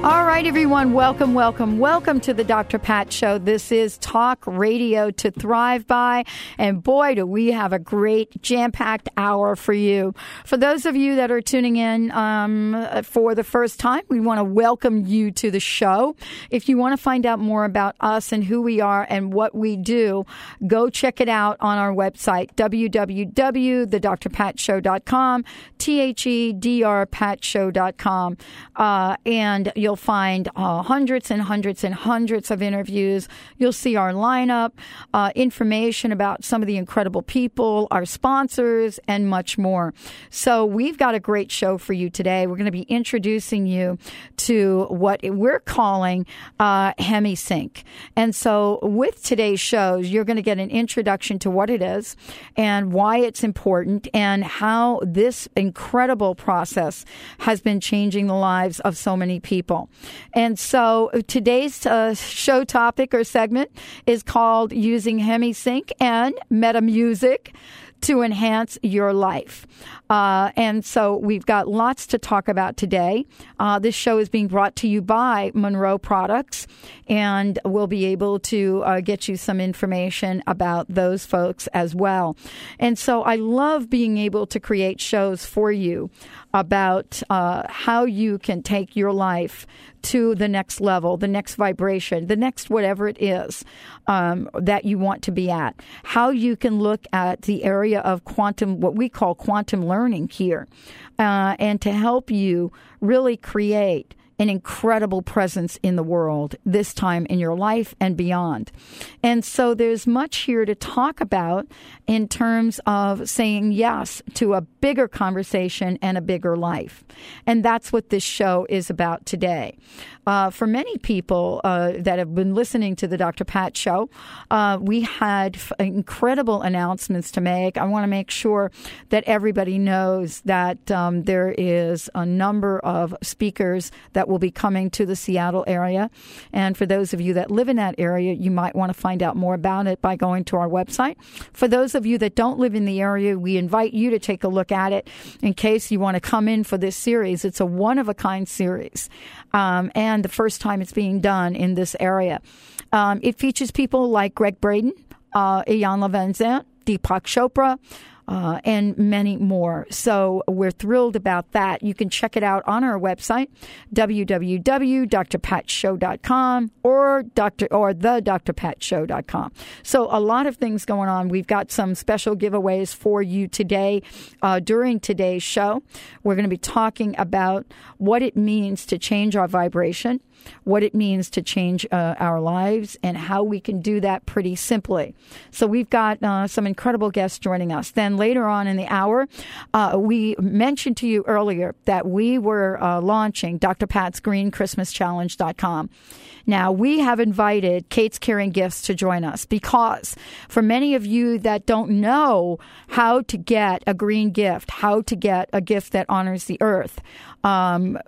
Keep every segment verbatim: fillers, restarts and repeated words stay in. All right, everyone, welcome, welcome, welcome to the Doctor Pat Show. This is Talk Radio to Thrive By, and boy, do we have a great jam-packed hour for you. For those of you that are tuning in um, for the first time, we want to welcome you to the show. If you want to find out more about us and who we are and what we do, go check it out on our website, w w w dot the dr pat show dot com, T H E D R pat show dot com, uh, and you'll You'll find uh, hundreds and hundreds and hundreds of interviews. You'll see our lineup, uh, information about some of the incredible people, our sponsors, and much more. So we've got a great show for you today. We're going to be introducing you to what we're calling uh, Hemi-Sync. And so with today's shows, you're going to get an introduction to what it is and why it's important and how this incredible process has been changing the lives of so many people. And so today's uh, show topic or segment is called Using Hemi-Sync and Metamusic to Enhance Your Life. Uh, and so we've got lots to talk about today. Uh, this show is being brought to you by Monroe Products, and we'll be able to uh, get you some information about those folks as well. And so I love being able to create shows for you about uh, how you can take your life to the next level, the next vibration, the next whatever it is um, that you want to be at. How you can look at the area of quantum, what we call quantum learning here, uh, and to help you really create an incredible presence in the world, this time in your life and beyond. And so there's much here to talk about in terms of saying yes to a bigger conversation and a bigger life. And that's what this show is about today. Uh, for many people uh, that have been listening to the Doctor Pat Show, uh, we had f- incredible announcements to make. I want to make sure that everybody knows that um, there is a number of speakers that will be coming to the Seattle area. And for those of you that live in that area, you might want to find out more about it by going to our website. For those of you that don't live in the area, we invite you to take a look at it in case you want to come in for this series. It's a one-of-a-kind series, um, and the first time it's being done in this area. Um, it features people like Gregg Braden, uh, Iyanla Vanzant, Deepak Chopra, Uh, and many more. So we're thrilled about that. You can check it out on our website, w w w dot dr pat show dot com or Doctor or the dr pat show dot com. So a lot of things going on. We've got some special giveaways for you today. Uh, during today's show, we're going to be talking about what it means to change our vibration, what it means to change uh, our lives, and how we can do that pretty simply. So we've got uh, some incredible guests joining us. Then later on in the hour, uh, we mentioned to you earlier that we were uh, launching Doctor Pat's Green Christmas Challenge dot com. Now, we have invited Kate's Caring Gifts to join us because for many of you that don't know how to get a green gift, how to get a gift that honors the earth, um,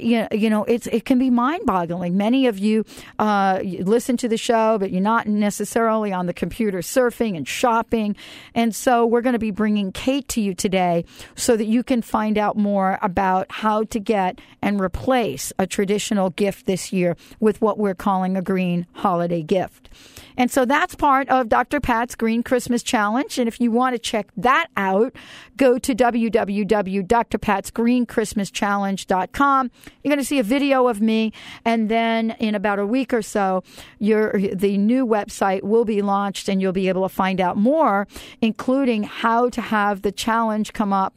you know, it's it can be mind-boggling. Many of you uh, listen to the show, but you're not necessarily on the computer surfing and shopping. And so we're going to be bringing Kate to you today so that you can find out more about how to get and replace a traditional gift this year with what we're calling a green holiday gift. And so that's part of Doctor Pat's Green Christmas Challenge. And if you want to check that out, go to w w w dot dr pat's green christmas challenge dot com. You're going to see a video of me. And then in about a week or so, your the new website will be launched and you'll be able to find out more, including how to have the challenge come up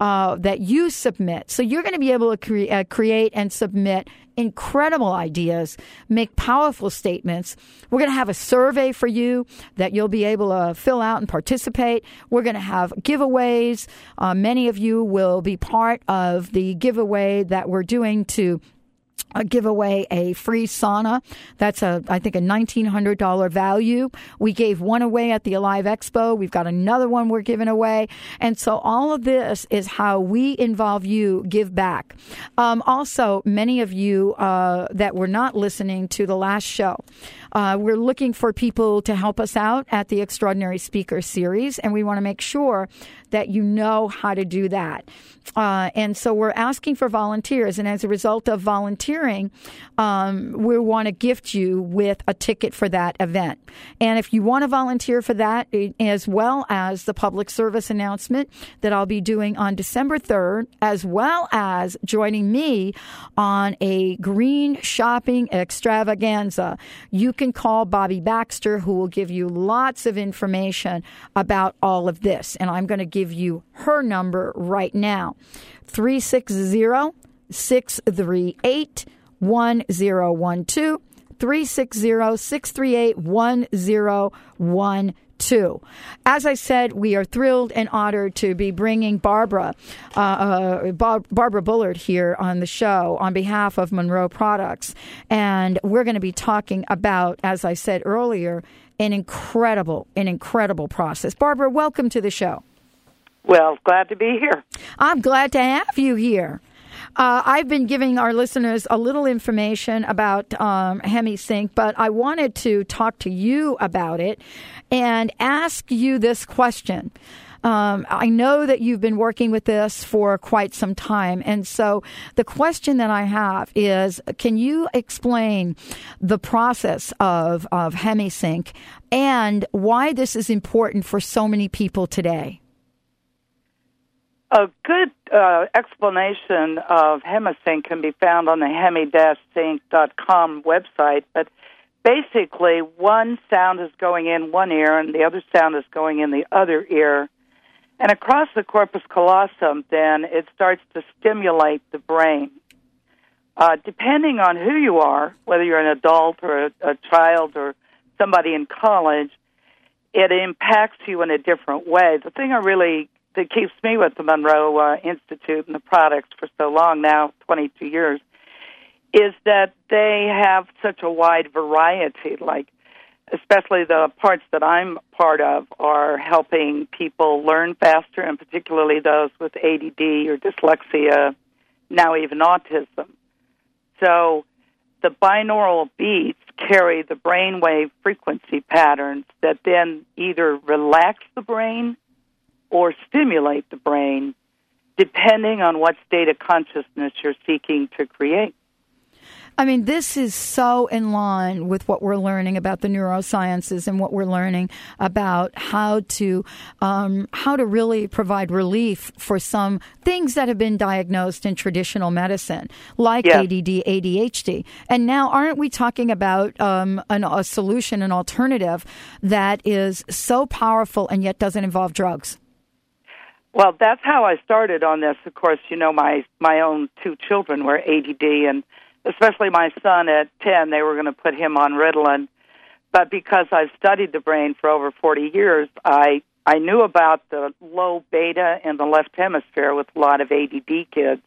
uh, that you submit. So you're going to be able to cre- uh, create and submit incredible ideas, make powerful statements. We're going to have a survey for you that you'll be able to fill out and participate. We're going to have giveaways. Uh, many of you will be part of the giveaway that we're doing to Uh, give away a free sauna. That's a, I think, a nineteen hundred dollars value. We gave one away at the Alive Expo. We've got another one we're giving away. And so all of this is how we involve you, give back. Um, also, many of you uh, that were not listening to the last show, uh, we're looking for people to help us out at the Extraordinary Speaker Series, and we want to make sure that you know how to do that. Uh, and so we're asking for volunteers, and as a result of volunteering, Um, we want to gift you with a ticket for that event. And if you want to volunteer for that, as well as the public service announcement that I'll be doing on December third, as well as joining me on a green shopping extravaganza, you can call Bobby Baxter, who will give you lots of information about all of this. And I'm going to give you her number right now, three six zero, six three eight, one zero one two, three six zero, six three eight, one zero one two. As I said, we are thrilled and honored to be bringing Barbara, uh, uh, Bar- Barbara Bullard here on the show on behalf of Monroe Products. And we're going to be talking about, as I said earlier, an incredible, an incredible process. Barbara, welcome to the show. Well, glad to be here. I'm glad to have you here. Uh, I've been giving our listeners a little information about um, Hemi-Sync, but I wanted to talk to you about it and ask you this question. Um, I know that you've been working with this for quite some time. And so the question that I have is, can you explain the process of, of Hemi-Sync and why this is important for so many people today? A good uh, explanation of Hemi-Sync can be found on the hemi dash sync dot com website, but basically one sound is going in one ear and the other sound is going in the other ear. And across the corpus callosum, then, it starts to stimulate the brain. Uh, depending on who you are, whether you're an adult or a, a child or somebody in college, it impacts you in a different way. The thing I really... that keeps me with the Monroe uh, Institute and the products for so long now, twenty-two years, is that they have such a wide variety. Like, especially the parts that I'm part of are helping people learn faster, and particularly those with A D D or dyslexia, now even autism. So the binaural beats carry the brainwave frequency patterns that then either relax the brain or stimulate the brain, depending on what state of consciousness you're seeking to create. I mean, this is so in line with what we're learning about the neurosciences and what we're learning about how to um, how to really provide relief for some things that have been diagnosed in traditional medicine, like yeah. A D D, A D H D. And now, aren't we talking about um, an, a solution, an alternative that is so powerful and yet doesn't involve drugs? Well, that's how I started on this. Of course, you know, my, my own two children were A D D, and especially my son at ten, they were going to put him on Ritalin. But because I've studied the brain for over forty years, I, I knew about the low beta in the left hemisphere with a lot of A D D kids.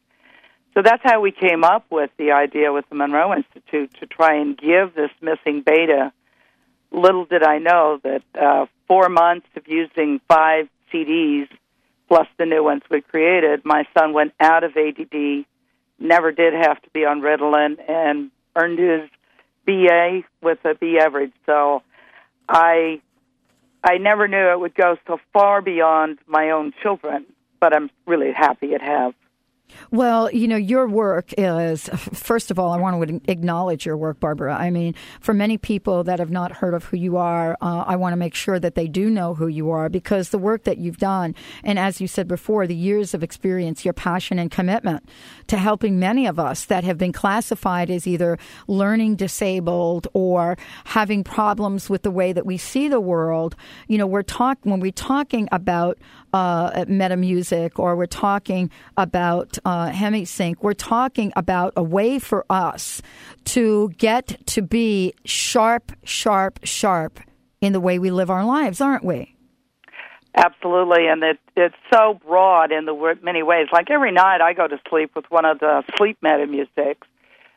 So that's how we came up with the idea with the Monroe Institute to try and give this missing beta. Little did I know that uh, four months of using five C Ds plus the new ones we created, my son went out of A D D, never did have to be on Ritalin, and earned his B A with a B average. So I I never knew it would go so far beyond my own children, but I'm really happy it has. Well, you know, your work is, first of all, I want to acknowledge your work, Barbara. I mean, for many people that have not heard of who you are, uh, I want to make sure that they do know who you are, because the work that you've done, and as you said before, the years of experience, your passion and commitment to helping many of us that have been classified as either learning disabled or having problems with the way that we see the world. You know, we're talk when we're talking about uh, Metamusic, or we're talking about Uh, Hemi-Sync, we're talking about a way for us to get to be sharp, sharp, sharp in the way we live our lives, aren't we? Absolutely, and it, it's so broad in the many ways. Like every night I go to sleep with one of the sleep metamusics,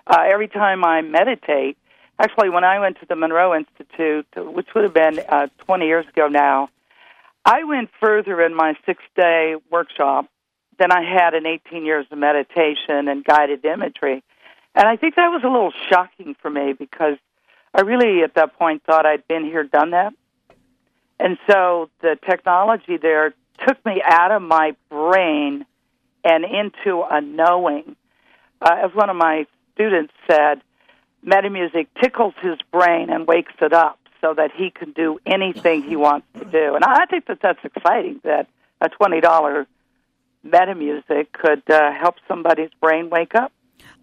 uh, every time I meditate. Actually, when I went to the Monroe Institute, which would have been uh, twenty years ago now, I went further in my six-day workshop than I had in eighteen years of meditation and guided imagery. And I think that was a little shocking for me because I really, at that point, thought I'd been here, done that. And so the technology there took me out of my brain and into a knowing. Uh, as one of my students said, Metamusic tickles his brain and wakes it up so that he can do anything he wants to do. And I think that that's exciting, that a twenty dollars Metamusic could uh, help somebody's brain wake up.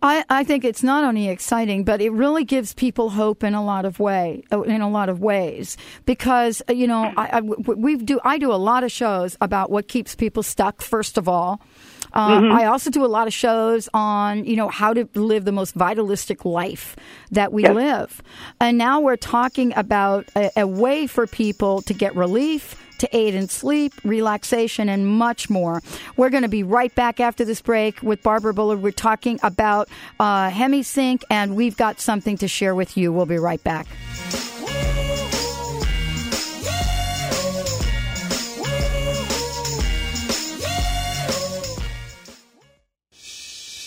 I, I think it's not only exciting, but it really gives people hope in a lot of way, in a lot of ways, because you know I, I we do I do a lot of shows about what keeps people stuck. First of all, uh, mm-hmm. I also do a lot of shows on you know how to live the most vitalistic life that we yes. live, and now we're talking about a, a way for people to get relief, to aid in sleep, relaxation, and much more. We're going to be right back after this break with Barbara Bullard. We're talking about uh, Hemi-Sync, and we've got something to share with you. We'll be right back.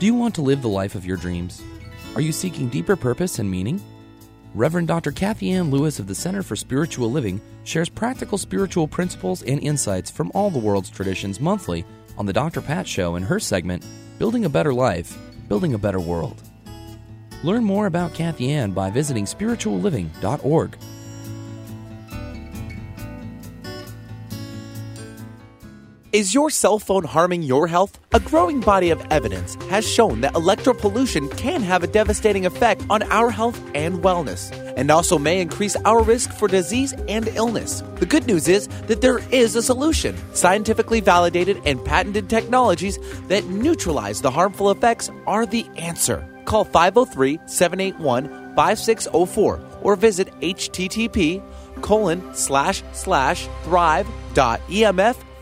Do you want to live the life of your dreams? Are you seeking deeper purpose and meaning? Reverend Doctor Kathy Ann Lewis of the Center for Spiritual Living shares practical spiritual principles and insights from all the world's traditions monthly on the Doctor Pat Show in her segment, Building a Better Life, Building a Better World. Learn more about Kathy Ann by visiting spiritual living dot org. Is your cell phone harming your health? A growing body of evidence has shown that electropollution can have a devastating effect on our health and wellness, and also may increase our risk for disease and illness. The good news is that there is a solution, scientifically validated and patented technologies that neutralize the harmful effects are the answer. Call five oh three, seven eight one, five six oh four or visit H T T P colon slash slash thrive dot E M F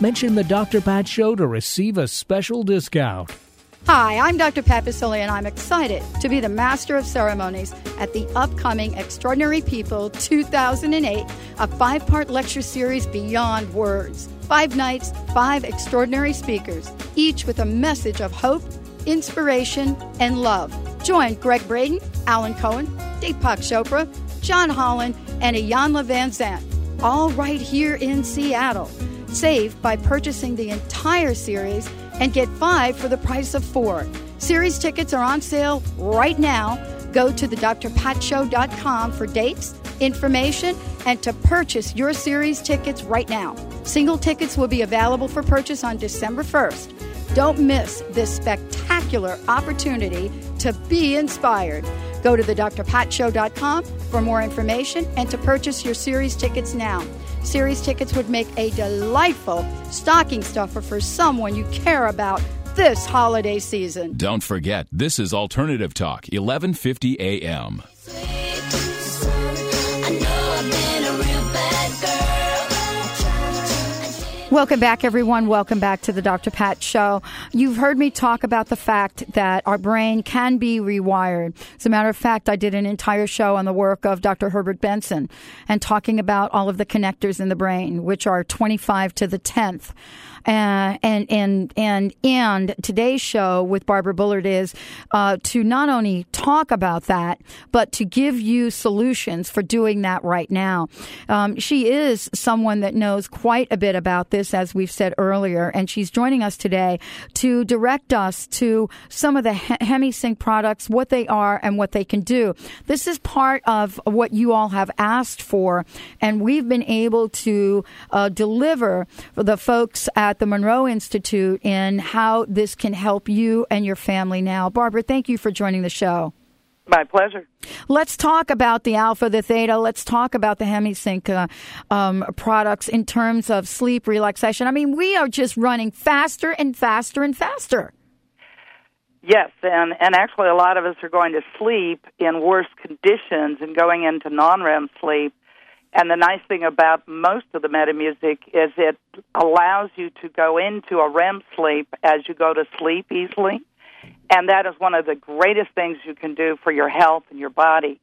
Mention the Doctor Pat Show to receive a special discount. Hi, I'm Doctor Pat Basile, and I'm excited to be the Master of Ceremonies at the upcoming Extraordinary People two thousand eight, a five-part lecture series beyond words. Five nights, five extraordinary speakers, each with a message of hope, inspiration, and love. Join Gregg Braden, Alan Cohen, Deepak Chopra, John Holland, and Iyanla Vanzant, all right here in Seattle. Save by purchasing the entire series and get five for the price of four. Series tickets are on sale right now. Go to the D R Pat Show dot com for dates, information, and to purchase your series tickets right now. Single tickets will be available for purchase on December first. Don't miss this spectacular opportunity to be inspired. Go to the D R Pat Show dot com for more information and to purchase your series tickets now. Series tickets would make a delightful stocking stuffer for someone you care about this holiday season. Don't forget, this is Alternative Talk, eleven fifty A M. Welcome back, everyone. Welcome back to the Doctor Pat Show. You've heard me talk about the fact that our brain can be rewired. As a matter of fact, I did an entire show on the work of Doctor Herbert Benson and talking about all of the connectors in the brain, which are twenty-five to the tenth. Uh, and, and, and, and today's show with Barbara Bullard is uh, to not only talk about that, but to give you solutions for doing that right now. Um, she is someone that knows quite a bit about this, as we've said earlier, and she's joining us today to direct us to some of the Hemi-Sync products, what they are and what they can do. This is part of what you all have asked for, and we've been able to uh, deliver for the folks at at the Monroe Institute in how this can help you and your family now. Barbara, thank you for joining the show. My pleasure. Let's talk about the alpha, the theta. Let's talk about the Hemi-Sync uh, um, products in terms of sleep, relaxation. I mean, we are just running faster and faster and faster. Yes, and, and actually a lot of us are going to sleep in worse conditions and going into non-R E M sleep. And the nice thing about most of the Metamusic is it allows you to go into a R E M sleep as you go to sleep easily. And that is one of the greatest things you can do for your health and your body,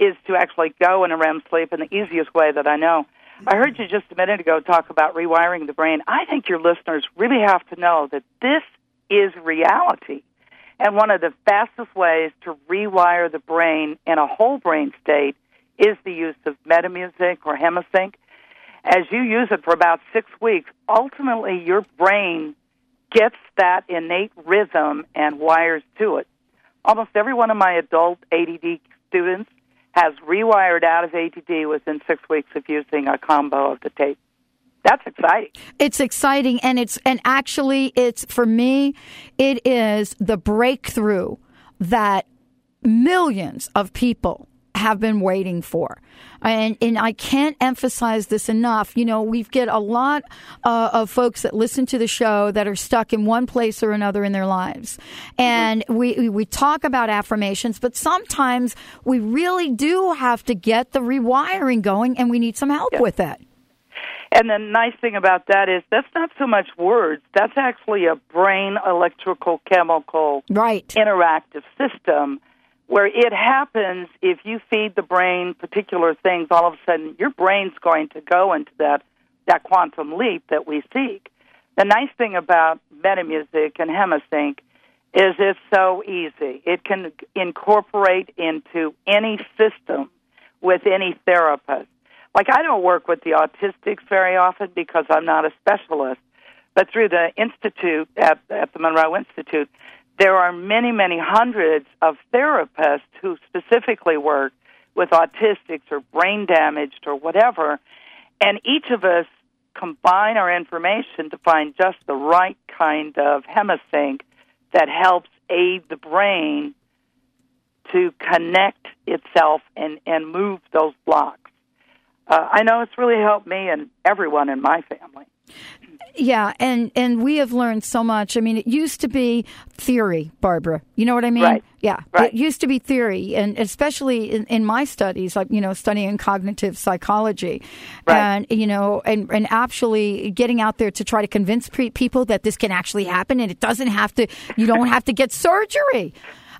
is to actually go in a R E M sleep in the easiest way that I know. I heard you just a minute ago talk about rewiring the brain. I think your listeners really have to know that this is reality. And one of the fastest ways to rewire the brain in a whole brain state is the use of Metamusic or Hemi-Sync. As you use it for about six weeks, ultimately your brain gets that innate rhythm and wires to it. Almost every one of my adult A D D students has rewired out of A D D within six weeks of using a combo of the tape. That's exciting. It's exciting, and it's and actually it's for me, it is the breakthrough that millions of people have been waiting for. And and I can't emphasize this enough. You know, we get a lot uh, of folks that listen to the show that are stuck in one place or another in their lives. And mm-hmm. we, we talk about affirmations, but sometimes we really do have to get the rewiring going, and we need some help yeah. with that. And the nice thing about that is that's not so much words. That's actually a brain electrical chemical right. interactive system, where it happens if you feed the brain particular things. All of a sudden your brain's going to go into that, that quantum leap that we seek. The nice thing about Metamusic and Hemi-Sync is it's so easy. It can incorporate into any system with any therapist. Like, I don't work with the autistics very often because I'm not a specialist, but through the Institute at, at the Monroe Institute, there are many, many hundreds of therapists who specifically work with autistics or brain damaged or whatever, and each of us combine our information to find just the right kind of Hemi-Sync that helps aid the brain to connect itself and, and move those blocks. Uh, I know it's really helped me and everyone in my family. Yeah, and, and we have learned so much. I mean, it used to be theory, Barbara. You know what I mean? Right. Yeah, right. It used to be theory, and especially in, in my studies, like, you know, studying cognitive psychology. Right. And, you know, and, and actually getting out there to try to convince pre- people that this can actually happen, and it doesn't have to, you don't have to get surgery. I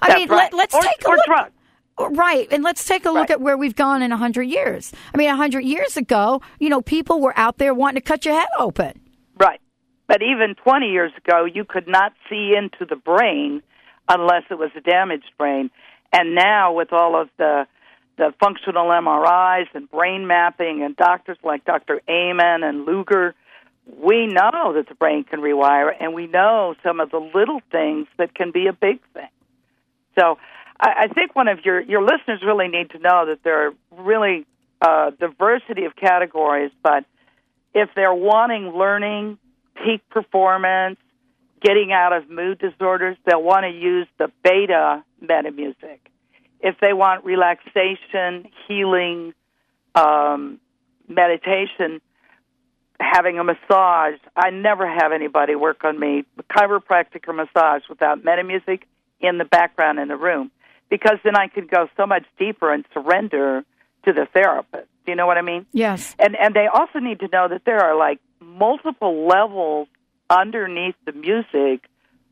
That's mean, right. let, let's or, take a or look. Drugs. Right. And let's take a look right. at where we've gone in one hundred years. I mean, one hundred years ago, you know, people were out there wanting to cut your head open. Right. But even twenty years ago, you could not see into the brain unless it was a damaged brain. And now with all of the the functional M R Is and brain mapping and doctors like Doctor Amen and Luger, we know that the brain can rewire, and we know some of the little things that can be a big thing. So I think one of your, your listeners really need to know that there are really uh, diversity of categories, but if they're wanting learning, peak performance, getting out of mood disorders, they'll want to use the beta Metamusic. If they want relaxation, healing, um, meditation, having a massage, I never have anybody work on me, chiropractic or massage, without Metamusic in the background in the room, because then I could go so much deeper and surrender to the therapist. Do you know what I mean? Yes. And and they also need to know that there are like multiple levels underneath the music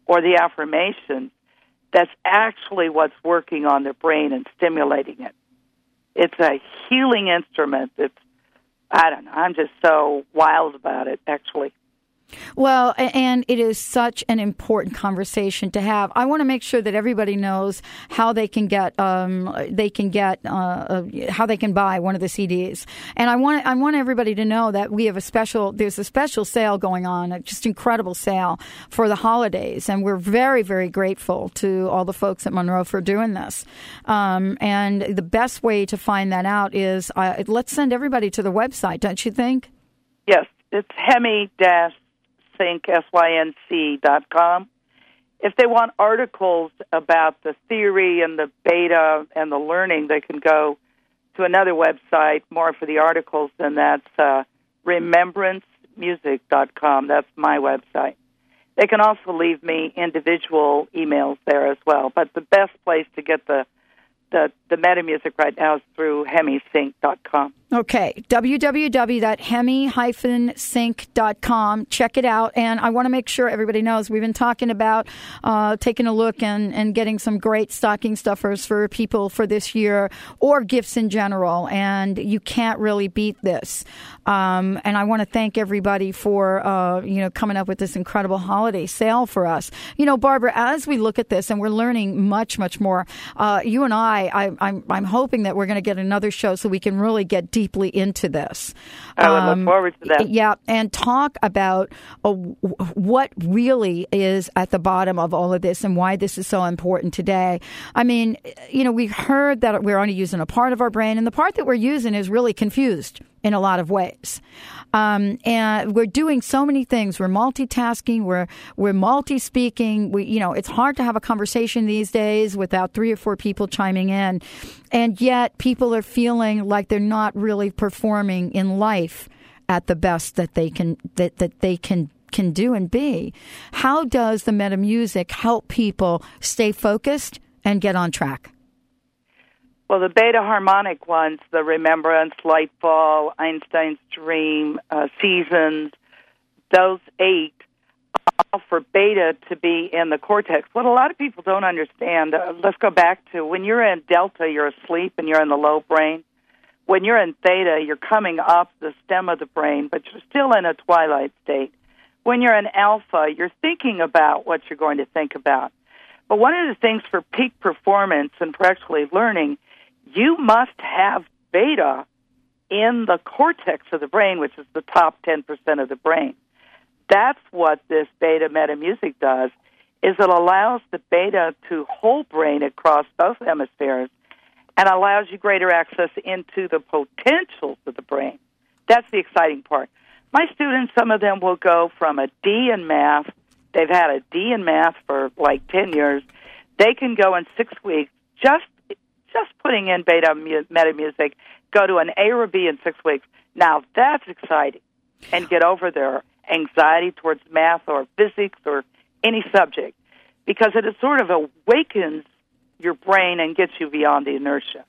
or the affirmation that's actually what's working on the brain and stimulating it. It's a healing instrument. It's, I don't know, I'm just so wild about it, actually. Well, and it is such an important conversation to have. I want to make sure that everybody knows how they can get, um, they can get, uh, how they can buy one of the C Ds. And I want, I want everybody to know that we have a special. There's a special sale going on, a just incredible sale for the holidays, and we're very, very grateful to all the folks at Monroe for doing this. Um, and the best way to find that out is uh, let's send everybody to the website, don't you think? Yes, it's Hemi dash. Sync, S Y N C dot com. If they want articles about the theory and the beta and the learning, they can go to another website more for the articles, and that's uh, remembrance music dot com. That's my website. They can also leave me individual emails there as well. But the best place to get the The, the Metamusic right now is through hemi sync dot com. Okay, w w w dot hemi sync dot com. Check it out. And I want to make sure everybody knows we've been talking about uh, taking a look and, and getting some great stocking stuffers for people for this year or gifts in general. And you can't really beat this. Um, and I want to thank everybody for, uh, you know, coming up with this incredible holiday sale for us. You know, Barbara, as we look at this and we're learning much, much more, uh, you and I, I, I'm, I'm hoping that we're going to get another show so we can really get deeply into this. I would um, look forward to that. Yeah, and talk about uh, what really is at the bottom of all of this and why this is so important today. I mean, you know, we've heard that we're only using a part of our brain, and the part that we're using is really confused in a lot of ways. Um, and we're doing so many things. We're multitasking. We're we're multi-speaking. We, you know, it's hard to have a conversation these days without three or four people chiming in. And yet people are feeling like they're not really performing in life at the best that they can that, that they can can do and be. How does the Metamusic help people stay focused and get on track? Well, the beta harmonic ones, the Remembrance, Lightfall, Einstein's Dream, uh, Seasons, those eight allow for beta to be in the cortex. What a lot of people don't understand, uh, let's go back to when you're in delta, you're asleep and you're in the low brain. When you're in theta, you're coming up the stem of the brain, but you're still in a twilight state. When you're in alpha, you're thinking about what you're going to think about. But one of the things for peak performance and for actually learning, you must have beta in the cortex of the brain, which is the top ten percent of the brain. That's what this beta Metamusic does, is it allows the beta to whole brain across both hemispheres and allows you greater access into the potentials of the brain. That's the exciting part. My students, some of them will go from a D in math. They've had a D in math for like ten years. They can go in six weeks just Just putting in beta Metamusic, go to an A or a B in six weeks. Now, that's exciting. And get over their anxiety towards math or physics or any subject, because it is sort of awakens your brain and gets you beyond the inertia.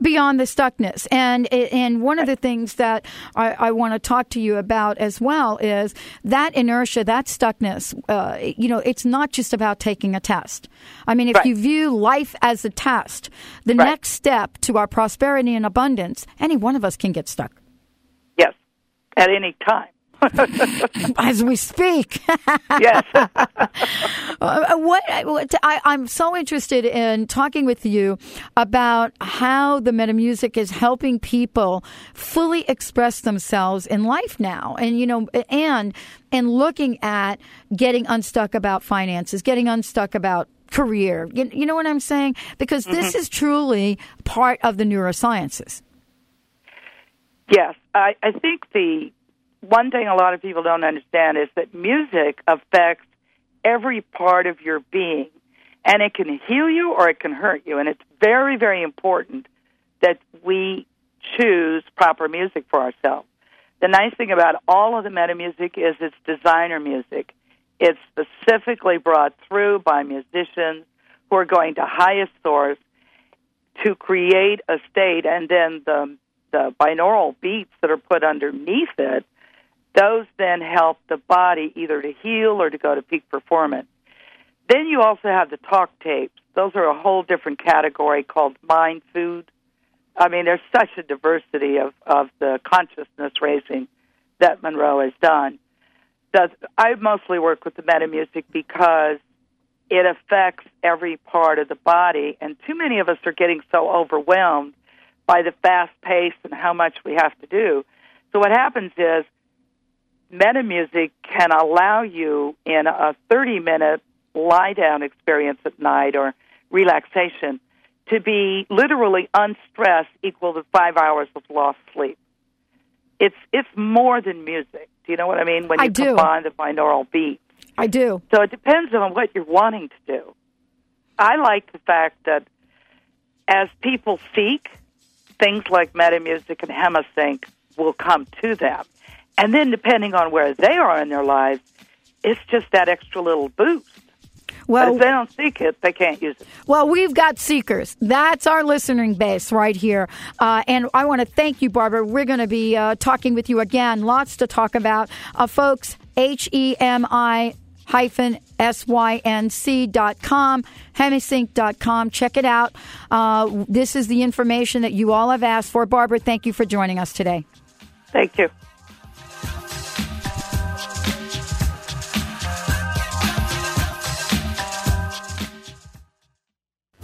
Beyond the stuckness. And and one of the things that I, I want to talk to you about as well is that inertia, that stuckness, uh, you know, it's not just about taking a test. I mean, if right. you view life as a test, the right. next step to our prosperity and abundance, any one of us can get stuck. Yes, at any time. As we speak. Yes. uh, what, what I, I'm so interested in talking with you about how the Metamusic is helping people fully express themselves in life now. And, you know, and, and looking at getting unstuck about finances, getting unstuck about career. You, you know what I'm saying? Because mm-hmm. this is truly part of the neurosciences. Yes. I, I think the one thing a lot of people don't understand is that music affects every part of your being, and it can heal you or it can hurt you, and it's very, very important that we choose proper music for ourselves. The nice thing about all of the Metamusic is it's designer music. It's specifically brought through by musicians who are going to highest source to create a state, and then the, the binaural beats that are put underneath it Those then help the body either to heal or to go to peak performance. Then you also have the talk tapes. Those are a whole different category called mind food. I mean, there's such a diversity of, of the consciousness raising that Monroe has done. Does, I mostly work with the Metamusic because it affects every part of the body, and too many of us are getting so overwhelmed by the fast pace and how much we have to do. So what happens is Metamusic can allow you in a thirty-minute lie-down experience at night or relaxation to be literally unstressed equal to five hours of lost sleep. It's it's more than music. Do you know what I mean? When you I do. combine the binaural beats. I do. So it depends on what you're wanting to do. I like the fact that as people seek, things like Metamusic and Hemi-Sync will come to them. And then depending on where they are in their lives, it's just that extra little boost. Well, but if they don't seek it, they can't use it. Well, we've got seekers. That's our listening base right here. Uh, and I want to thank you, Barbara. We're going to be uh, talking with you again. Lots to talk about. Uh, folks, H E M I hyphen S Y N C dot com, Hemi-Sync dot com. Check it out. Uh, this is the information that you all have asked for. Barbara, thank you for joining us today. Thank you.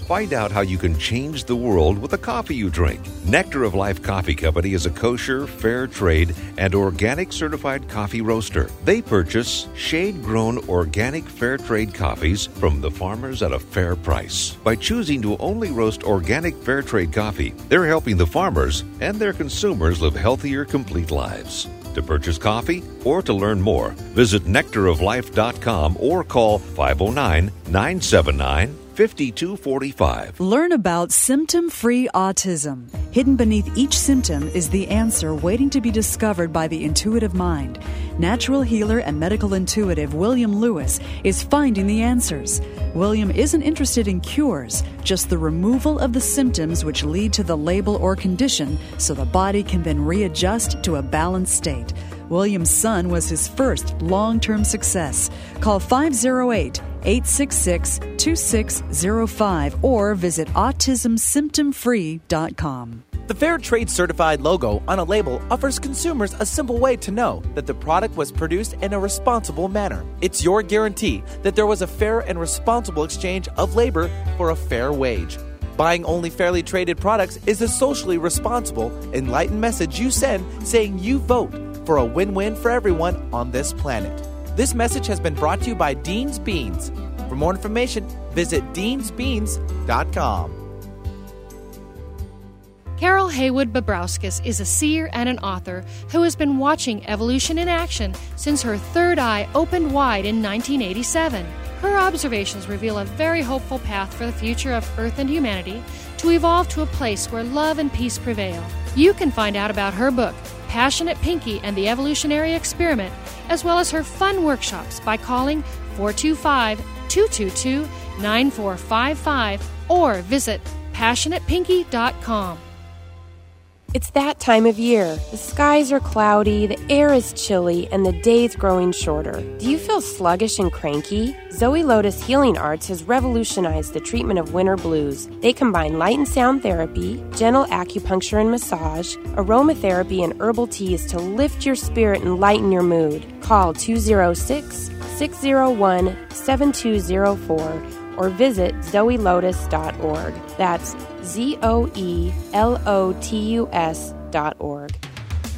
Find out how you can change the world with the coffee you drink. Nectar of Life Coffee Company is a kosher, fair trade, and organic certified coffee roaster. They purchase shade-grown organic fair trade coffees from the farmers at a fair price. By choosing to only roast organic fair trade coffee, they're helping the farmers and their consumers live healthier, complete lives. To purchase coffee or to learn more, visit nectar of life dot com or call five oh nine, nine seven nine, five two four five. Learn about symptom-free autism. Hidden beneath each symptom is the answer waiting to be discovered by the intuitive mind. Natural healer and medical intuitive William Lewis is finding the answers. William isn't interested in cures, just the removal of the symptoms which lead to the label or condition so the body can then readjust to a balanced state. William's son was his first long-term success. Call five oh eight, eight six six, two six oh five or visit autism symptom free dot com. The Fair Trade Certified logo on a label offers consumers a simple way to know that the product was produced in a responsible manner. It's your guarantee that there was a fair and responsible exchange of labor for a fair wage. Buying only fairly traded products is a socially responsible, enlightened message you send saying you vote for a win-win for everyone on this planet. This message has been brought to you by Dean's Beans. For more information, visit deans beans dot com. Carol Haywood Bobrowskis is a seer and an author who has been watching evolution in action since her third eye opened wide in nineteen eighty-seven. Her observations reveal a very hopeful path for the future of Earth and humanity to evolve to a place where love and peace prevail. You can find out about her book, Passionate Pinky and the Evolutionary Experiment, as well as her fun workshops by calling four two five, two two two, nine four five five or visit passionate pinky dot com. It's that time of year. The skies are cloudy, the air is chilly, and the day's growing shorter. Do you feel sluggish and cranky? Zoe Lotus Healing Arts has revolutionized the treatment of winter blues. They combine light and sound therapy, gentle acupuncture and massage, aromatherapy, and herbal teas to lift your spirit and lighten your mood. Call two oh six, six oh one, seven two oh four or visit zoe lotus dot org. That's Z-O-E-L-O-T-U-S dot org.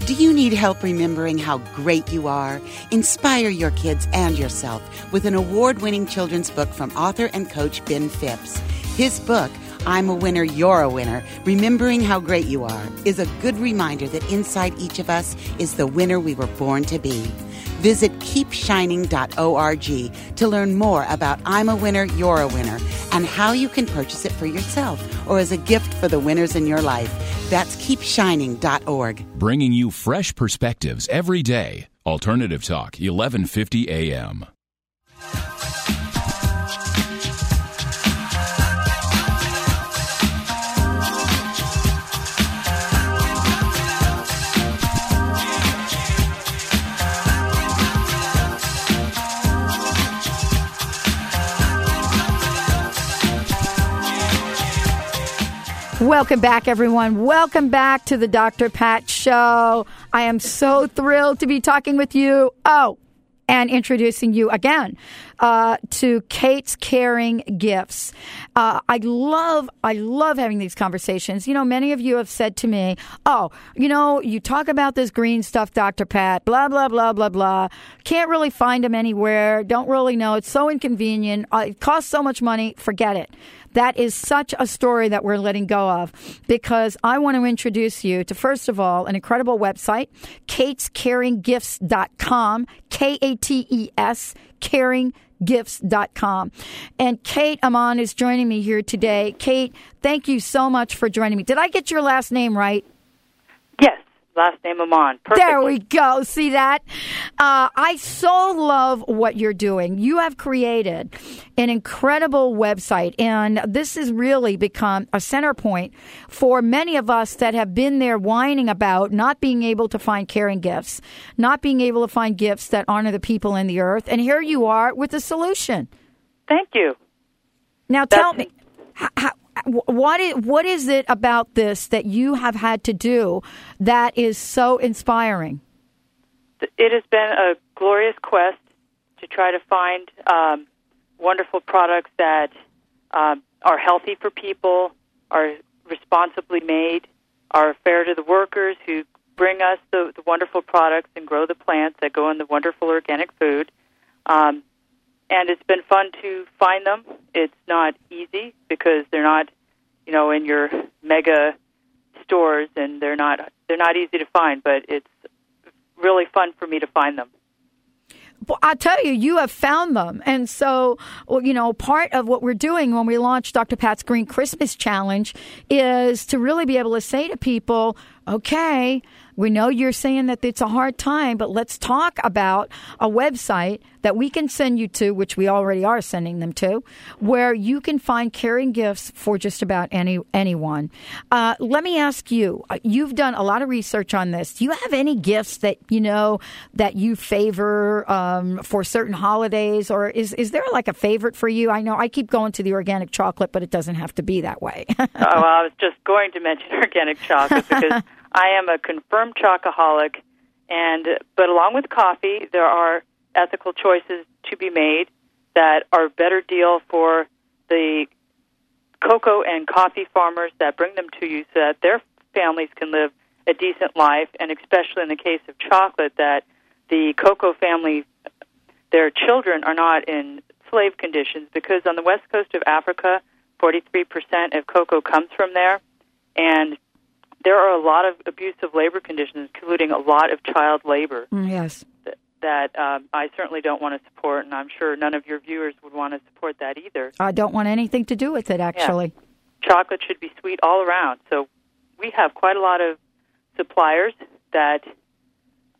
Do you need help remembering how great you are? Inspire your kids and yourself with an award-winning children's book from author and coach Ben Phipps. His book, I'm a Winner, You're a Winner, Remembering How Great You Are, is a good reminder that inside each of us is the winner we were born to be. Visit keep shining dot org to learn more about I'm a Winner, You're a Winner, and how you can purchase it for yourself or as a gift for the winners in your life. That's keep shining dot org. Bringing you fresh perspectives every day. Alternative Talk, eleven fifty a.m. Welcome back, everyone. Welcome back to the Doctor Pat Show. I am so thrilled to be talking with you. Oh, and introducing you again uh, to Kate's Caring Gifts. Uh, I love, I love having these conversations. You know, many of you have said to me, oh, you know, you talk about this green stuff, Doctor Pat, blah, blah, blah, blah, blah. Can't really find them anywhere. Don't really know. It's so inconvenient. Uh, it costs so much money. Forget it. That is such a story that we're letting go of, because I want to introduce you to, first of all, an incredible website, Kate's Caring Gifts dot com, K A T E S, caring gifts dot com. And Kate Amon is joining me here today. Kate, thank you so much for joining me. Did I get your last name right? Yes. Last name Amon. Perfectly. There we go. See that? Uh, I so love what you're doing. You have created an incredible website, and this has really become a center point for many of us that have been there whining about not being able to find caring gifts, not being able to find gifts that honor the people in the earth. And here you are with a solution. Thank you. Now That's- tell me, how, how, What is, what is it about this that you have had to do that is so inspiring? It has been a glorious quest to try to find um, wonderful products that um, are healthy for people, are responsibly made, are fair to the workers who bring us the, the wonderful products and grow the plants that go in the wonderful organic food. Um, and it's been fun to find them. It's not easy because they're not, you know, in your mega stores, and they're not they're not easy to find, but it's really fun for me to find them. Well, I tell you, you have found them. And so, well, you know, part of what we're doing when we launch Doctor Pat's Green Christmas Challenge is to really be able to say to people, okay, we know you're saying that it's a hard time, but let's talk about a website that we can send you to, which we already are sending them to, where you can find caring gifts for just about any anyone. Uh, let me ask you, you've done a lot of research on this. Do you have any gifts that you know that you favor um, for certain holidays, or is, is there like a favorite for you? I know I keep going to the organic chocolate, but it doesn't have to be that way. Oh, well, I was just going to mention organic chocolate because I am a confirmed chocoholic, and but along with coffee, there are ethical choices to be made that are better deal for the cocoa and coffee farmers that bring them to you so that their families can live a decent life, and especially in the case of chocolate, that the cocoa family, their children are not in slave conditions, because on the west coast of Africa, forty-three percent of cocoa comes from there, and there are a lot of abusive labor conditions, including a lot of child labor. Yes, that, that um, I certainly don't want to support, and I'm sure none of your viewers would want to support that either. I don't want anything to do with it, actually. Yeah. Chocolate should be sweet all around. So we have quite a lot of suppliers that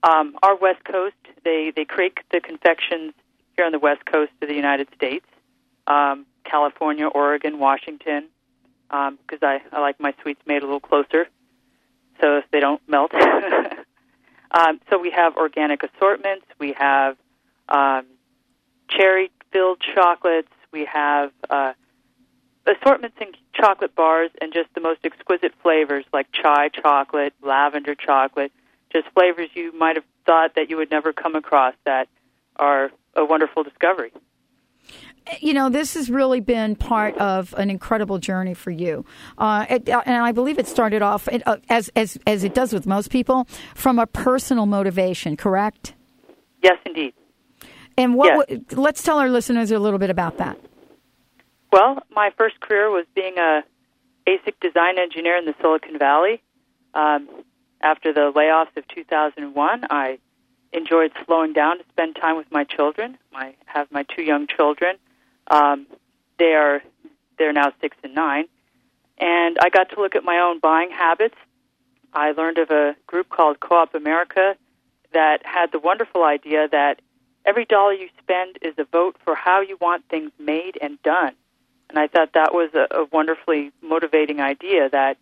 um, our West Coast, they, they create the confections here on the West Coast of the United States, um, California, Oregon, Washington, um, because I, I like my sweets made a little closer, so if they don't melt. um, so we have organic assortments. We have um, cherry-filled chocolates. We have uh, assortments in chocolate bars and just the most exquisite flavors like chai chocolate, lavender chocolate, just flavors you might have thought that you would never come across that are a wonderful discovery. You know, this has really been part of an incredible journey for you. Uh, it, uh, and I believe it started off, it, uh, as, as as it does with most people, from a personal motivation, correct? Yes, indeed. And what? Yes. W- let's tell our listeners a little bit about that. Well, my first career was being a ASIC design engineer in the Silicon Valley. Um, after the layoffs of two thousand one, I enjoyed slowing down to spend time with my children. I have my two young children. Um, they are they're now six and nine, and I got to look at my own buying habits. I learned of a group called Co-op America that had the wonderful idea that every dollar you spend is a vote for how you want things made and done. And I thought that was a, a wonderfully motivating idea that,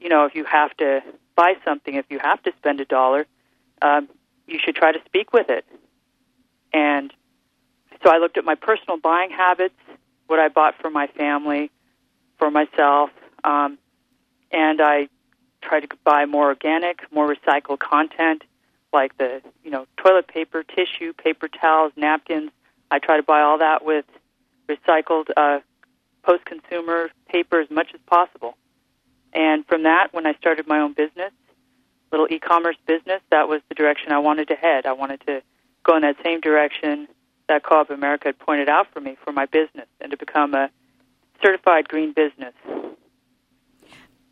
you know, if you have to buy something, if you have to spend a dollar, um, you should try to speak with it. And so I looked at my personal buying habits, what I bought for my family, for myself, um, and I try to buy more organic, more recycled content, like the, you know, toilet paper, tissue, paper towels, napkins. I try to buy all that with recycled uh, post-consumer paper as much as possible. And from that, when I started my own business, little e-commerce business, that was the direction I wanted to head. I wanted to go in that same direction that Co-op America had pointed out for me for my business and to become a certified green business.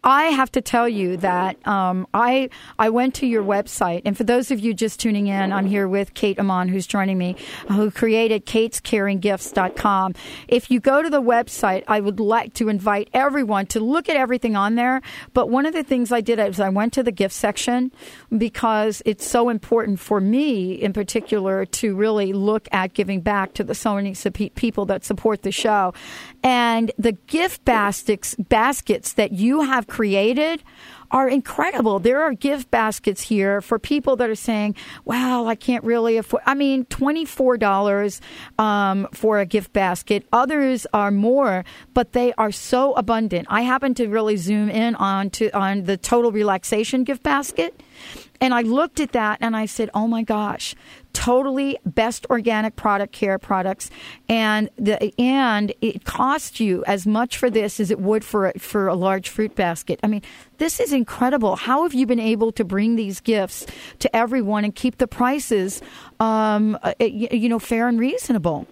I have to tell you that um, I I went to your website, and for those of you just tuning in, I'm here with Kate Amon, who's joining me, who created Kate's Caring Gifts dot com. If you go to the website, I would like to invite everyone to look at everything on there, but one of the things I did is I went to the gift section because it's so important for me, in particular, to really look at giving back to the so many people that support the show. And the gift baskets, baskets that you have created are incredible. There are gift baskets here for people that are saying, wow, I can't really afford, I mean, twenty-four dollars um, for a gift basket. Others are more, but they are so abundant. I happen to really zoom in on, to, on the Total Relaxation gift basket. And I looked at that and I said, oh my gosh, totally best organic product care products. And the and it cost you as much for this as it would for a, for a large fruit basket. I mean, this is incredible. How have you been able to bring these gifts to everyone and keep the prices, um, you know, fair and reasonable?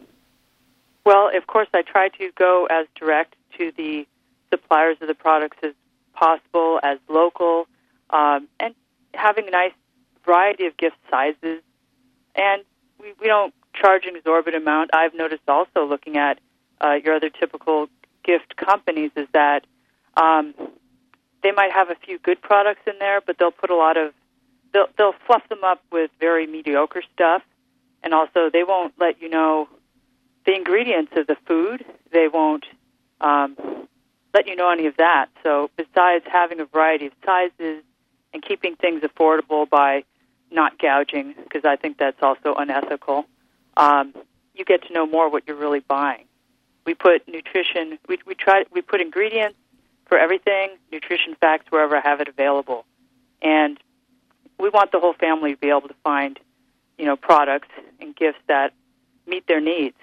Well, of course, I try to go as direct to the suppliers of the products as possible, as local, um, and having a nice variety of gift sizes, and we, we don't charge an exorbitant amount. I've noticed also looking at uh, your other typical gift companies is that um, they might have a few good products in there, but they'll put a lot of, they'll, they'll fluff them up with very mediocre stuff, and also they won't let you know the ingredients of the food. They won't um, let you know any of that. So besides having a variety of sizes, and keeping things affordable by not gouging, because I think that's also unethical, um, you get to know more what you're really buying. We put nutrition, we, we, try, we put ingredients for everything, nutrition facts wherever I have it available. And we want the whole family to be able to find, you know, products and gifts that meet their needs.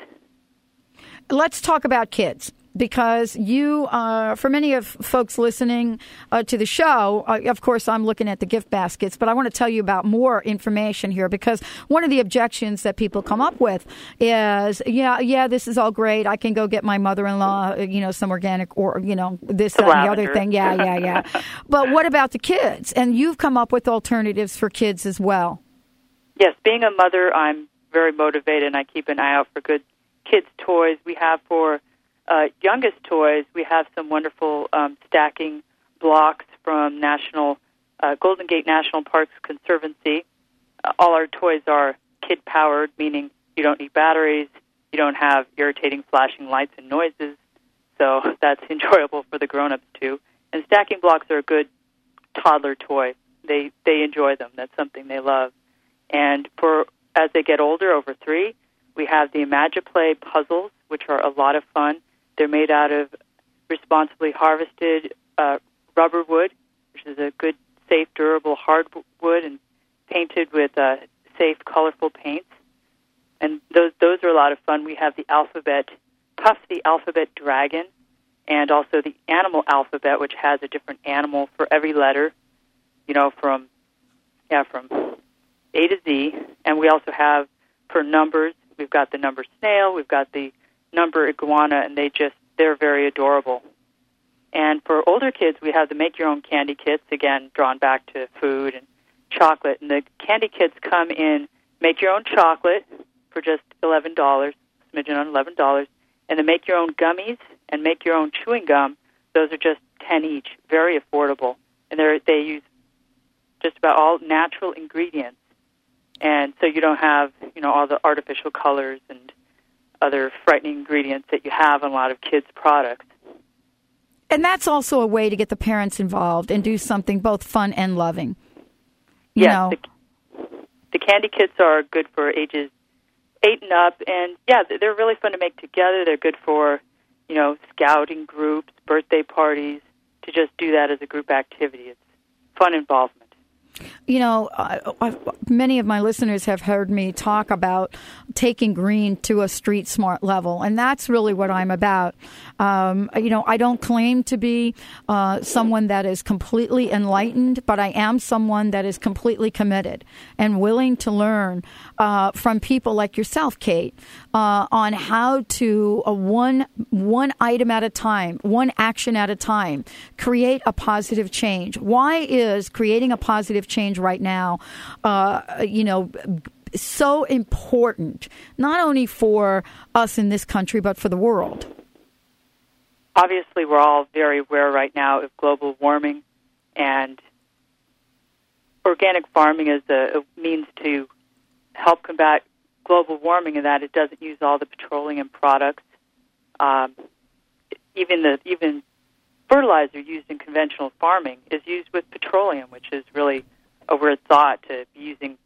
Let's talk about kids. Because you, uh, for many of folks listening uh, to the show, uh, of course, I'm looking at the gift baskets, but I want to tell you about more information here because one of the objections that people come up with is, yeah, yeah, this is all great. I can go get my mother-in-law, you know, some organic or, you know, this, that, and the other thing. Yeah, yeah, yeah. But what about the kids? And you've come up with alternatives for kids as well. Yes, being a mother, I'm very motivated, and I keep an eye out for good kids' toys. We have for Uh, youngest toys, we have some wonderful um, stacking blocks from National uh, Golden Gate National Parks Conservancy. Uh, all our toys are kid-powered, meaning you don't need batteries, you don't have irritating flashing lights and noises, so that's enjoyable for the grown-ups too. And stacking blocks are a good toddler toy. They they enjoy them. That's something they love. And for as they get older, over three, we have the Imagiplay puzzles, which are a lot of fun. They're made out of responsibly harvested uh, rubber wood, which is a good, safe, durable hardwood, and painted with uh, safe, colorful paints. And those those are a lot of fun. We have the alphabet, Puff the Alphabet Dragon, and also the animal alphabet, which has a different animal for every letter, you know, from yeah, from A to Z. And we also have, for numbers, we've got the number snail, we've got the number iguana, and they just, they're very adorable. And for older kids, we have the make-your-own candy kits, again, drawn back to food and chocolate. And the candy kits come in make-your-own chocolate for just eleven dollars, smidgen on eleven dollars, and the make-your-own gummies and make-your-own chewing gum, those are just ten dollars each, very affordable. And they're, they use just about all natural ingredients. And so you don't have, you know, all the artificial colors and other frightening ingredients that you have in a lot of kids' products. And that's also a way to get the parents involved and do something both fun and loving. You yes, know. The, the candy kits are good for ages eight and up, and yeah, they're really fun to make together. They're good for, you know, scouting groups, birthday parties, to just do that as a group activity. It's fun involvement. You know, I, I, many of my listeners have heard me talk about taking green to a street smart level, and that's really what I'm about. Um, you know, I don't claim to be uh, someone that is completely enlightened, but I am someone that is completely committed and willing to learn uh, from people like yourself, Kate, uh, on how to uh, one one item at a time, one action at a time, create a positive change. Why is creating a positive change right now, uh, you know, so important, not only for us in this country, but for the world? Obviously, we're all very aware right now of global warming, and organic farming is a, a means to help combat global warming in that it doesn't use all the petroleum products. Um, even the even fertilizer used in conventional farming is used with petroleum, which is really a weird thought, to be using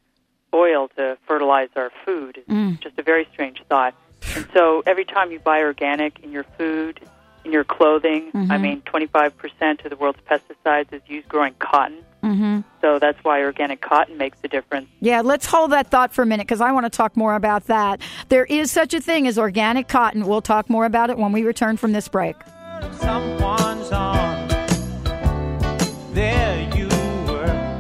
oil to fertilize our food. It's mm. just a very strange thought. And so every time you buy organic in your food, in your clothing, mm-hmm. I mean, twenty-five percent of the world's pesticides is used growing cotton. Mm-hmm. So that's why organic cotton makes a difference. Yeah, let's hold that thought for a minute, because I want to talk more about that. There is such a thing as organic cotton. We'll talk more about it when we return from this break. Someone's on. There you were.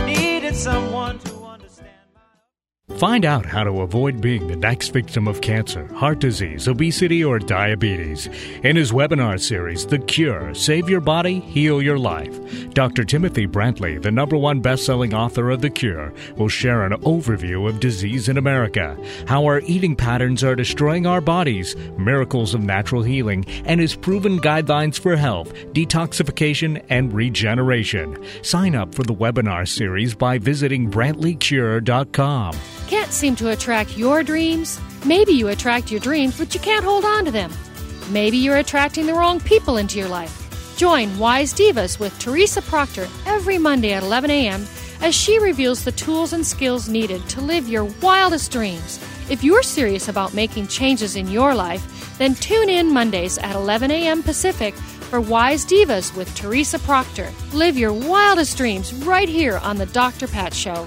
I needed someone to understand my... Find out how to avoid being the next victim of cancer, heart disease, obesity, or diabetes. In his webinar series, The Cure, Save Your Body, Heal Your Life, Doctor Timothy Brantley, the number one best-selling author of The Cure, will share an overview of disease in America, how our eating patterns are destroying our bodies, miracles of natural healing, and his proven guidelines for health, detoxification, and regeneration. Sign up for the webinar series by visiting Brantley Cure dot com. Can't seem to attract your dreams? Maybe you attract your dreams, but you can't hold on to them. Maybe you're attracting the wrong people into your life. Join Wise Divas with Teresa Proctor every Monday at eleven a.m. as she reveals the tools and skills needed to live your wildest dreams. If you're serious about making changes in your life, then tune in Mondays at eleven a.m. Pacific for Wise Divas with Teresa Proctor. Live your wildest dreams right here on the Doctor Pat Show.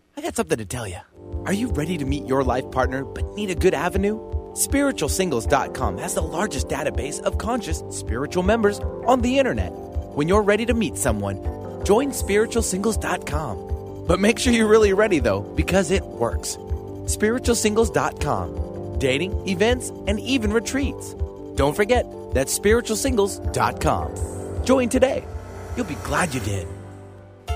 I got something to tell you. Are you ready to meet your life partner but need a good avenue? Spiritual Singles dot com has the largest database of conscious spiritual members on the internet. When you're ready to meet someone, join Spiritual Singles dot com. But make sure you're really ready, though, because it works. Spiritual Singles dot com. Dating, events, and even retreats. Don't forget, that's Spiritual Singles dot com. Join today. You'll be glad you did.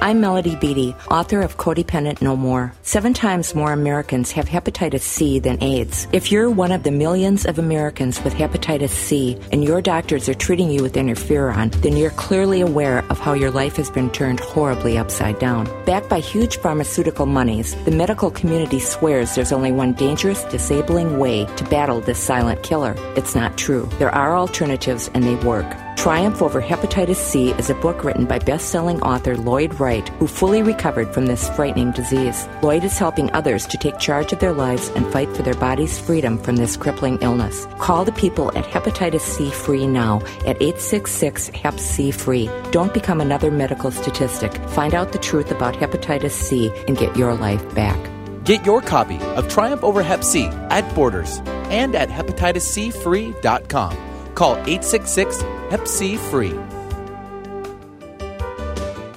I'm Melody Beattie, author of Codependent No More. Seven times more Americans have hepatitis C than AIDS. If you're one of the millions of Americans with hepatitis C and your doctors are treating you with interferon, then you're clearly aware of how your life has been turned horribly upside down. Backed by huge pharmaceutical monies, the medical community swears there's only one dangerous, disabling way to battle this silent killer. It's not true. There are alternatives, and they work. Triumph Over Hepatitis C is a book written by best-selling author Lloyd Wright, who fully recovered from this frightening disease. Lloyd is helping others to take charge of their lives and fight for their body's freedom from this crippling illness. Call the people at Hepatitis C Free now at eight six six H E P C Free. Don't become another medical statistic. Find out the truth about hepatitis C and get your life back. Get your copy of Triumph Over Hep C at Borders and at hepatitis c free dot com. Call eight six six H E P C Free.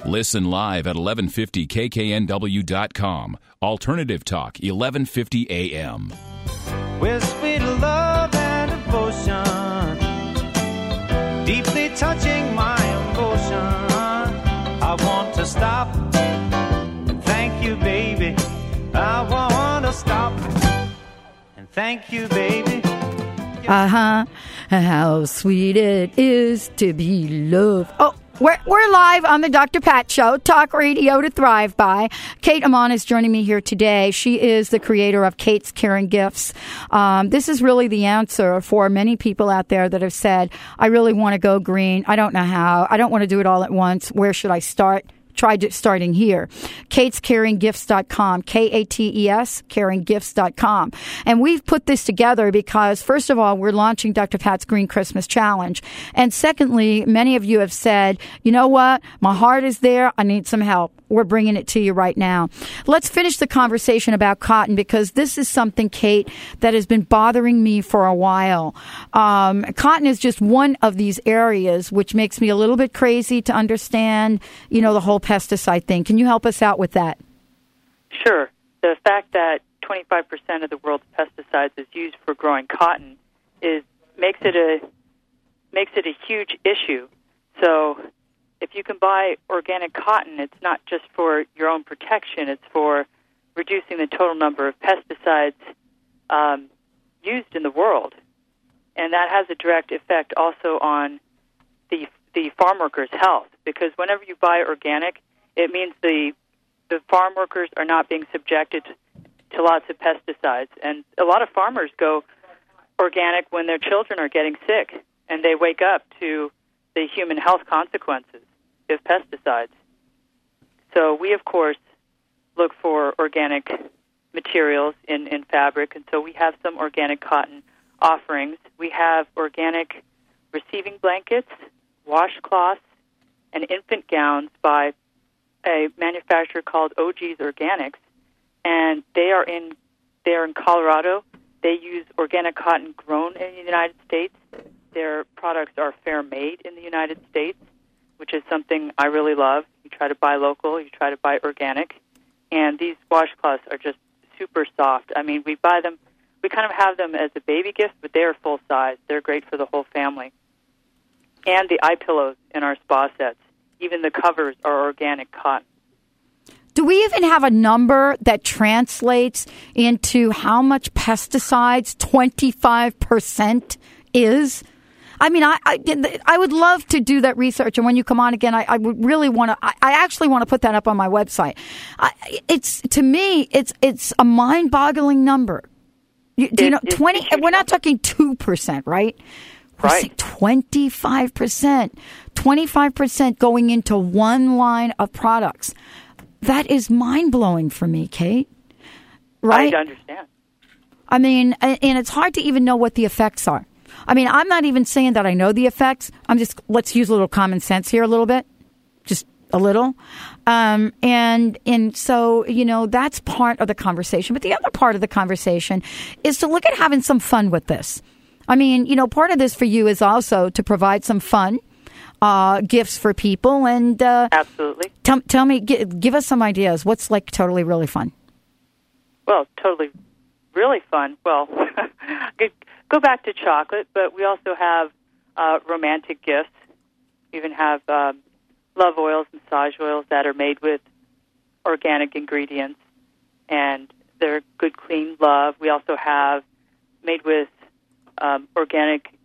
Listen live at eleven fifty K K N W dot com. Alternative Talk, eleven fifty a.m. With sweet love and devotion, deeply touching my emotion, I want to stop and thank you, baby. I want to stop and thank you, baby. Uh-huh. How sweet it is to be loved. Oh, we're, we're live on the Doctor Pat Show, talk radio to thrive by. Kate Amon is joining me here today. She is the creator of Kate's Caring Gifts. Um, this is really the answer for many people out there that have said, I really want to go green. I don't know how. I don't want to do it all at once. Where should I start? Try starting here. Kate's Caring Gifts dot com, K A T E S, Caring Gifts dot com. And we've put this together because, first of all, we're launching Doctor Pat's Green Christmas Challenge. And secondly, many of you have said, you know what? My heart is there. I need some help. We're bringing it to you right now. Let's finish the conversation about cotton, because this is something, Kate, that has been bothering me for a while. Um, cotton is just one of these areas which makes me a little bit crazy to understand, you know, the whole pesticide thing. Can you help us out with that? Sure. The fact that twenty-five percent of the world's pesticides is used for growing cotton is makes it a makes it a huge issue. So if you can buy organic cotton, it's not just for your own protection, it's for reducing the total number of pesticides um, used in the world. And that has a direct effect also on the the farm workers' health, because whenever you buy organic, it means the the farm workers are not being subjected to lots of pesticides. And a lot of farmers go organic when their children are getting sick, and they wake up to the human health consequences of pesticides. So we, of course, look for organic materials in, in fabric, and so we have some organic cotton offerings. We have organic receiving blankets, washcloths, and infant gowns by a manufacturer called O G's Organics, and they are in they are in Colorado. They use organic cotton grown in the United States. Their products are fair made in the United States, which is something I really love. You try to buy local, you try to buy organic, and these washcloths are just super soft. I mean, we buy them, we kind of have them as a baby gift, but they are full size. They're great for the whole family. And the eye pillows in our spa sets, even the covers are organic cotton. Do we even have a number that translates into how much pesticides twenty-five percent is? I mean, I, I, I would love to do that research. And when you come on again, I, I would really want to, I, I actually want to put that up on my website. I, it's, to me, it's, it's a mind boggling number. You, do you know, twenty, we're not talking two percent, right? Right. twenty-five percent. twenty-five percent going into one line of products. That is mind-blowing for me, Kate. Right? I understand. I mean, and it's hard to even know what the effects are. I mean, I'm not even saying that I know the effects. I'm just, let's use a little common sense here a little bit. Just a little. Um, and and so, you know, that's part of the conversation. But the other part of the conversation is to look at having some fun with this. I mean, you know, part of this for you is also to provide some fun uh, gifts for people. And uh, absolutely. T- tell me, g- give us some ideas. What's like totally really fun? Well, totally really fun. Well, go back to chocolate, but we also have uh, romantic gifts. We even have um, love oils, massage oils that are made with organic ingredients. And they're good, clean love. We also have made with Um, organic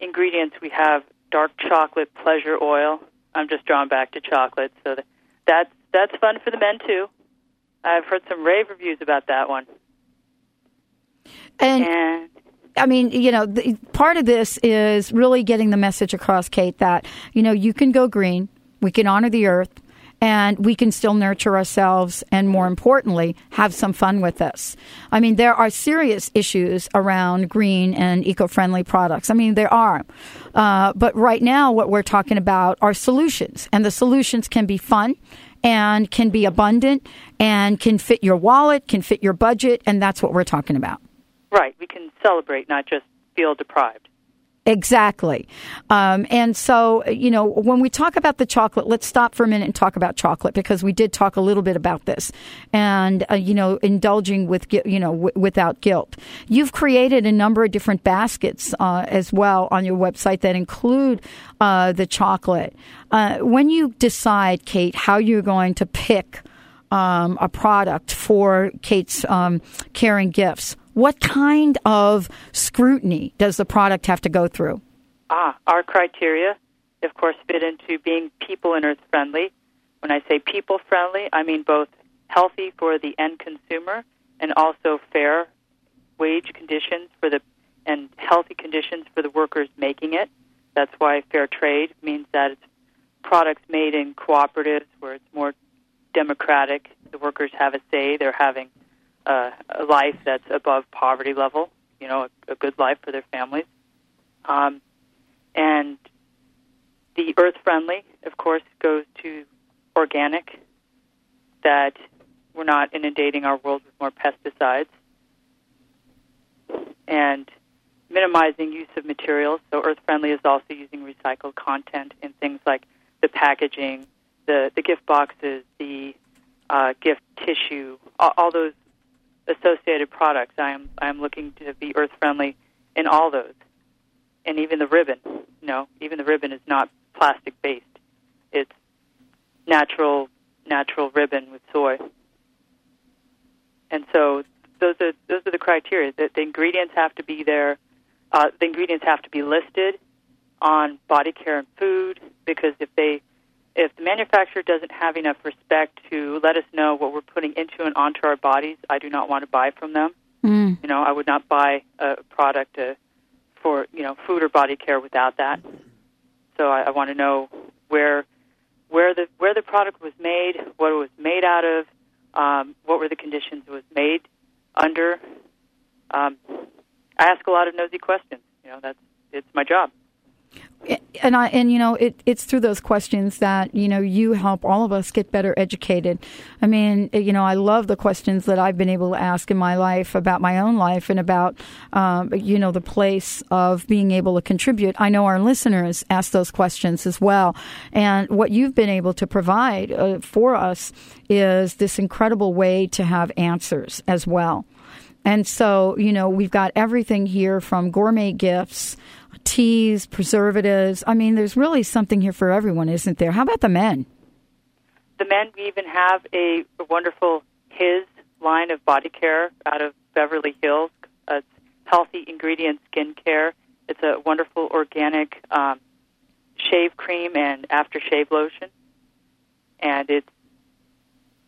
ingredients. We have dark chocolate pleasure oil. I'm just drawn back to chocolate, so that, that's that's fun for the men too. I've heard some rave reviews about that one. And, and I mean, you know, the, part of this is really getting the message across, Kate, that you know you can go green. We can honor the earth. And we can still nurture ourselves and, more importantly, have some fun with this. I mean, there are serious issues around green and eco-friendly products. I mean, there are. Uh, but right now, what we're talking about are solutions. And the solutions can be fun and can be abundant and can fit your wallet, can fit your budget. And that's what we're talking about. Right. We can celebrate, not just feel deprived. Exactly. Um, and so, you know, when we talk about the chocolate, let's stop for a minute and talk about chocolate, because we did talk a little bit about this and, uh, you know, indulging with, you know, w- without guilt. You've created a number of different baskets uh, as well on your website that include uh, the chocolate. Uh, when you decide, Kate, how you're going to pick um, a product for Kate's um, Caring Gifts, what kind of scrutiny does the product have to go through? Ah, our criteria, of course, fit into being people and earth-friendly. When I say people-friendly, I mean both healthy for the end consumer and also fair wage conditions for the and healthy conditions for the workers making it. That's why fair trade means that it's products made in cooperatives where it's more democratic. The workers have a say. They're having uh, a life that's above poverty level, you know, a, a good life for their families. Um, and the earth-friendly, of course, goes to organic, that we're not inundating our world with more pesticides, and minimizing use of materials. So earth-friendly is also using recycled content in things like the packaging, the, the gift boxes, the uh, gift tissue, all, all those associated products. I am I am looking to be earth-friendly in all those. And even the ribbon, you know, even the ribbon is not plastic-based. It's natural natural ribbon with soy. And so those are those are the criteria. The, the ingredients have to be there. Uh, the ingredients have to be listed on body care and food, because if they, if the manufacturer doesn't have enough respect to let us know what we're putting into and onto our bodies, I do not want to buy from them. Mm. You know, I would not buy a product uh, for, you know, food or body care without that. So I, I want to know where where the where the product was made, what it was made out of, um, what were the conditions it was made under. Um, I ask a lot of nosy questions. You know, that's it's my job. And I and you know it, it's through those questions that you know you help all of us get better educated. I mean, you know, I love the questions that I've been able to ask in my life about my own life and about um, you know the place of being able to contribute. I know our listeners ask those questions as well, and what you've been able to provide uh, for us is this incredible way to have answers as well. And so, you know, we've got everything here from gourmet gifts, teas, preservatives. I mean, there's really something here for everyone, isn't there? How about the men? The men, we even have a wonderful His line of body care out of Beverly Hills. It's healthy ingredient skin care. It's a wonderful organic um, shave cream and aftershave lotion. And it's,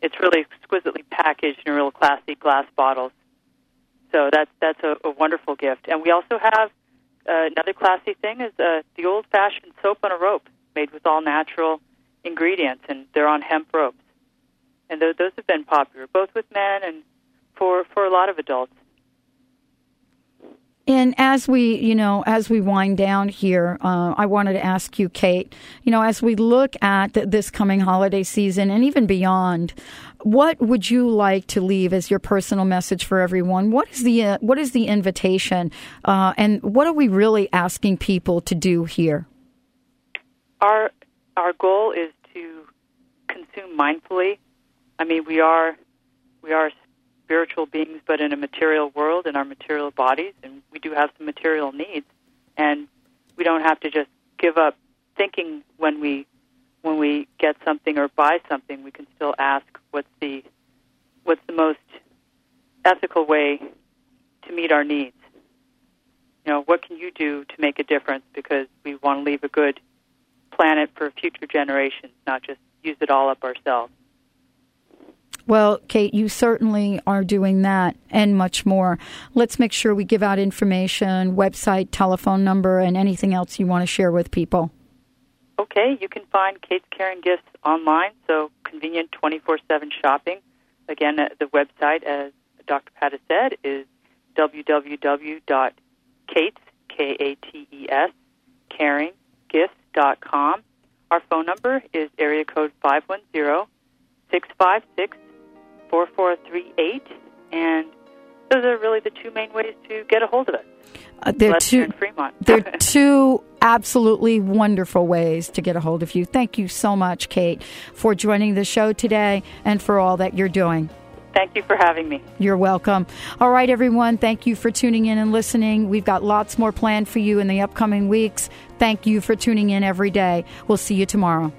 it's really exquisitely packaged in real classy glass bottles. So that's, that's a, a wonderful gift. And we also have Uh, another classy thing is uh, the old-fashioned soap on a rope made with all-natural ingredients, and they're on hemp ropes. And th- those have been popular, both with men and for, for a lot of adults. And as we, you know, as we wind down here, uh, I wanted to ask you, Kate, you know, as we look at th- this coming holiday season and even beyond, what would you like to leave as your personal message for everyone? What is the uh, what is the invitation, uh, and what are we really asking people to do here? Our our goal is to consume mindfully. I mean, we are we are. spiritual beings, but in a material world, in our material bodies, and we do have some material needs, and we don't have to just give up thinking when we when we get something or buy something. We can still ask what's the what's the most ethical way to meet our needs. You know, what can you do to make a difference? Because we want to leave a good planet for future generations, not just use it all up ourselves. Well, Kate, you certainly are doing that and much more. Let's make sure we give out information, website, telephone number, and anything else you want to share with people. Okay, you can find Kate's Caring Gifts online, so convenient twenty-four seven shopping. Again, the website, as Doctor Pat has said, is w w w dot kates, K A T E S, caring gifts dot com. Our phone number is area code five one zero, six five six, six five six. four four three eight, and those are really the two main ways to get a hold of us. Uh, they're two, Fremont. They're two absolutely wonderful ways to get a hold of you. Thank you so much, Kate, for joining the show today and for all that you're doing. Thank you for having me. You're welcome. All right, everyone, thank you for tuning in and listening. We've got lots more planned for you in the upcoming weeks. Thank you for tuning in every day. We'll see you tomorrow.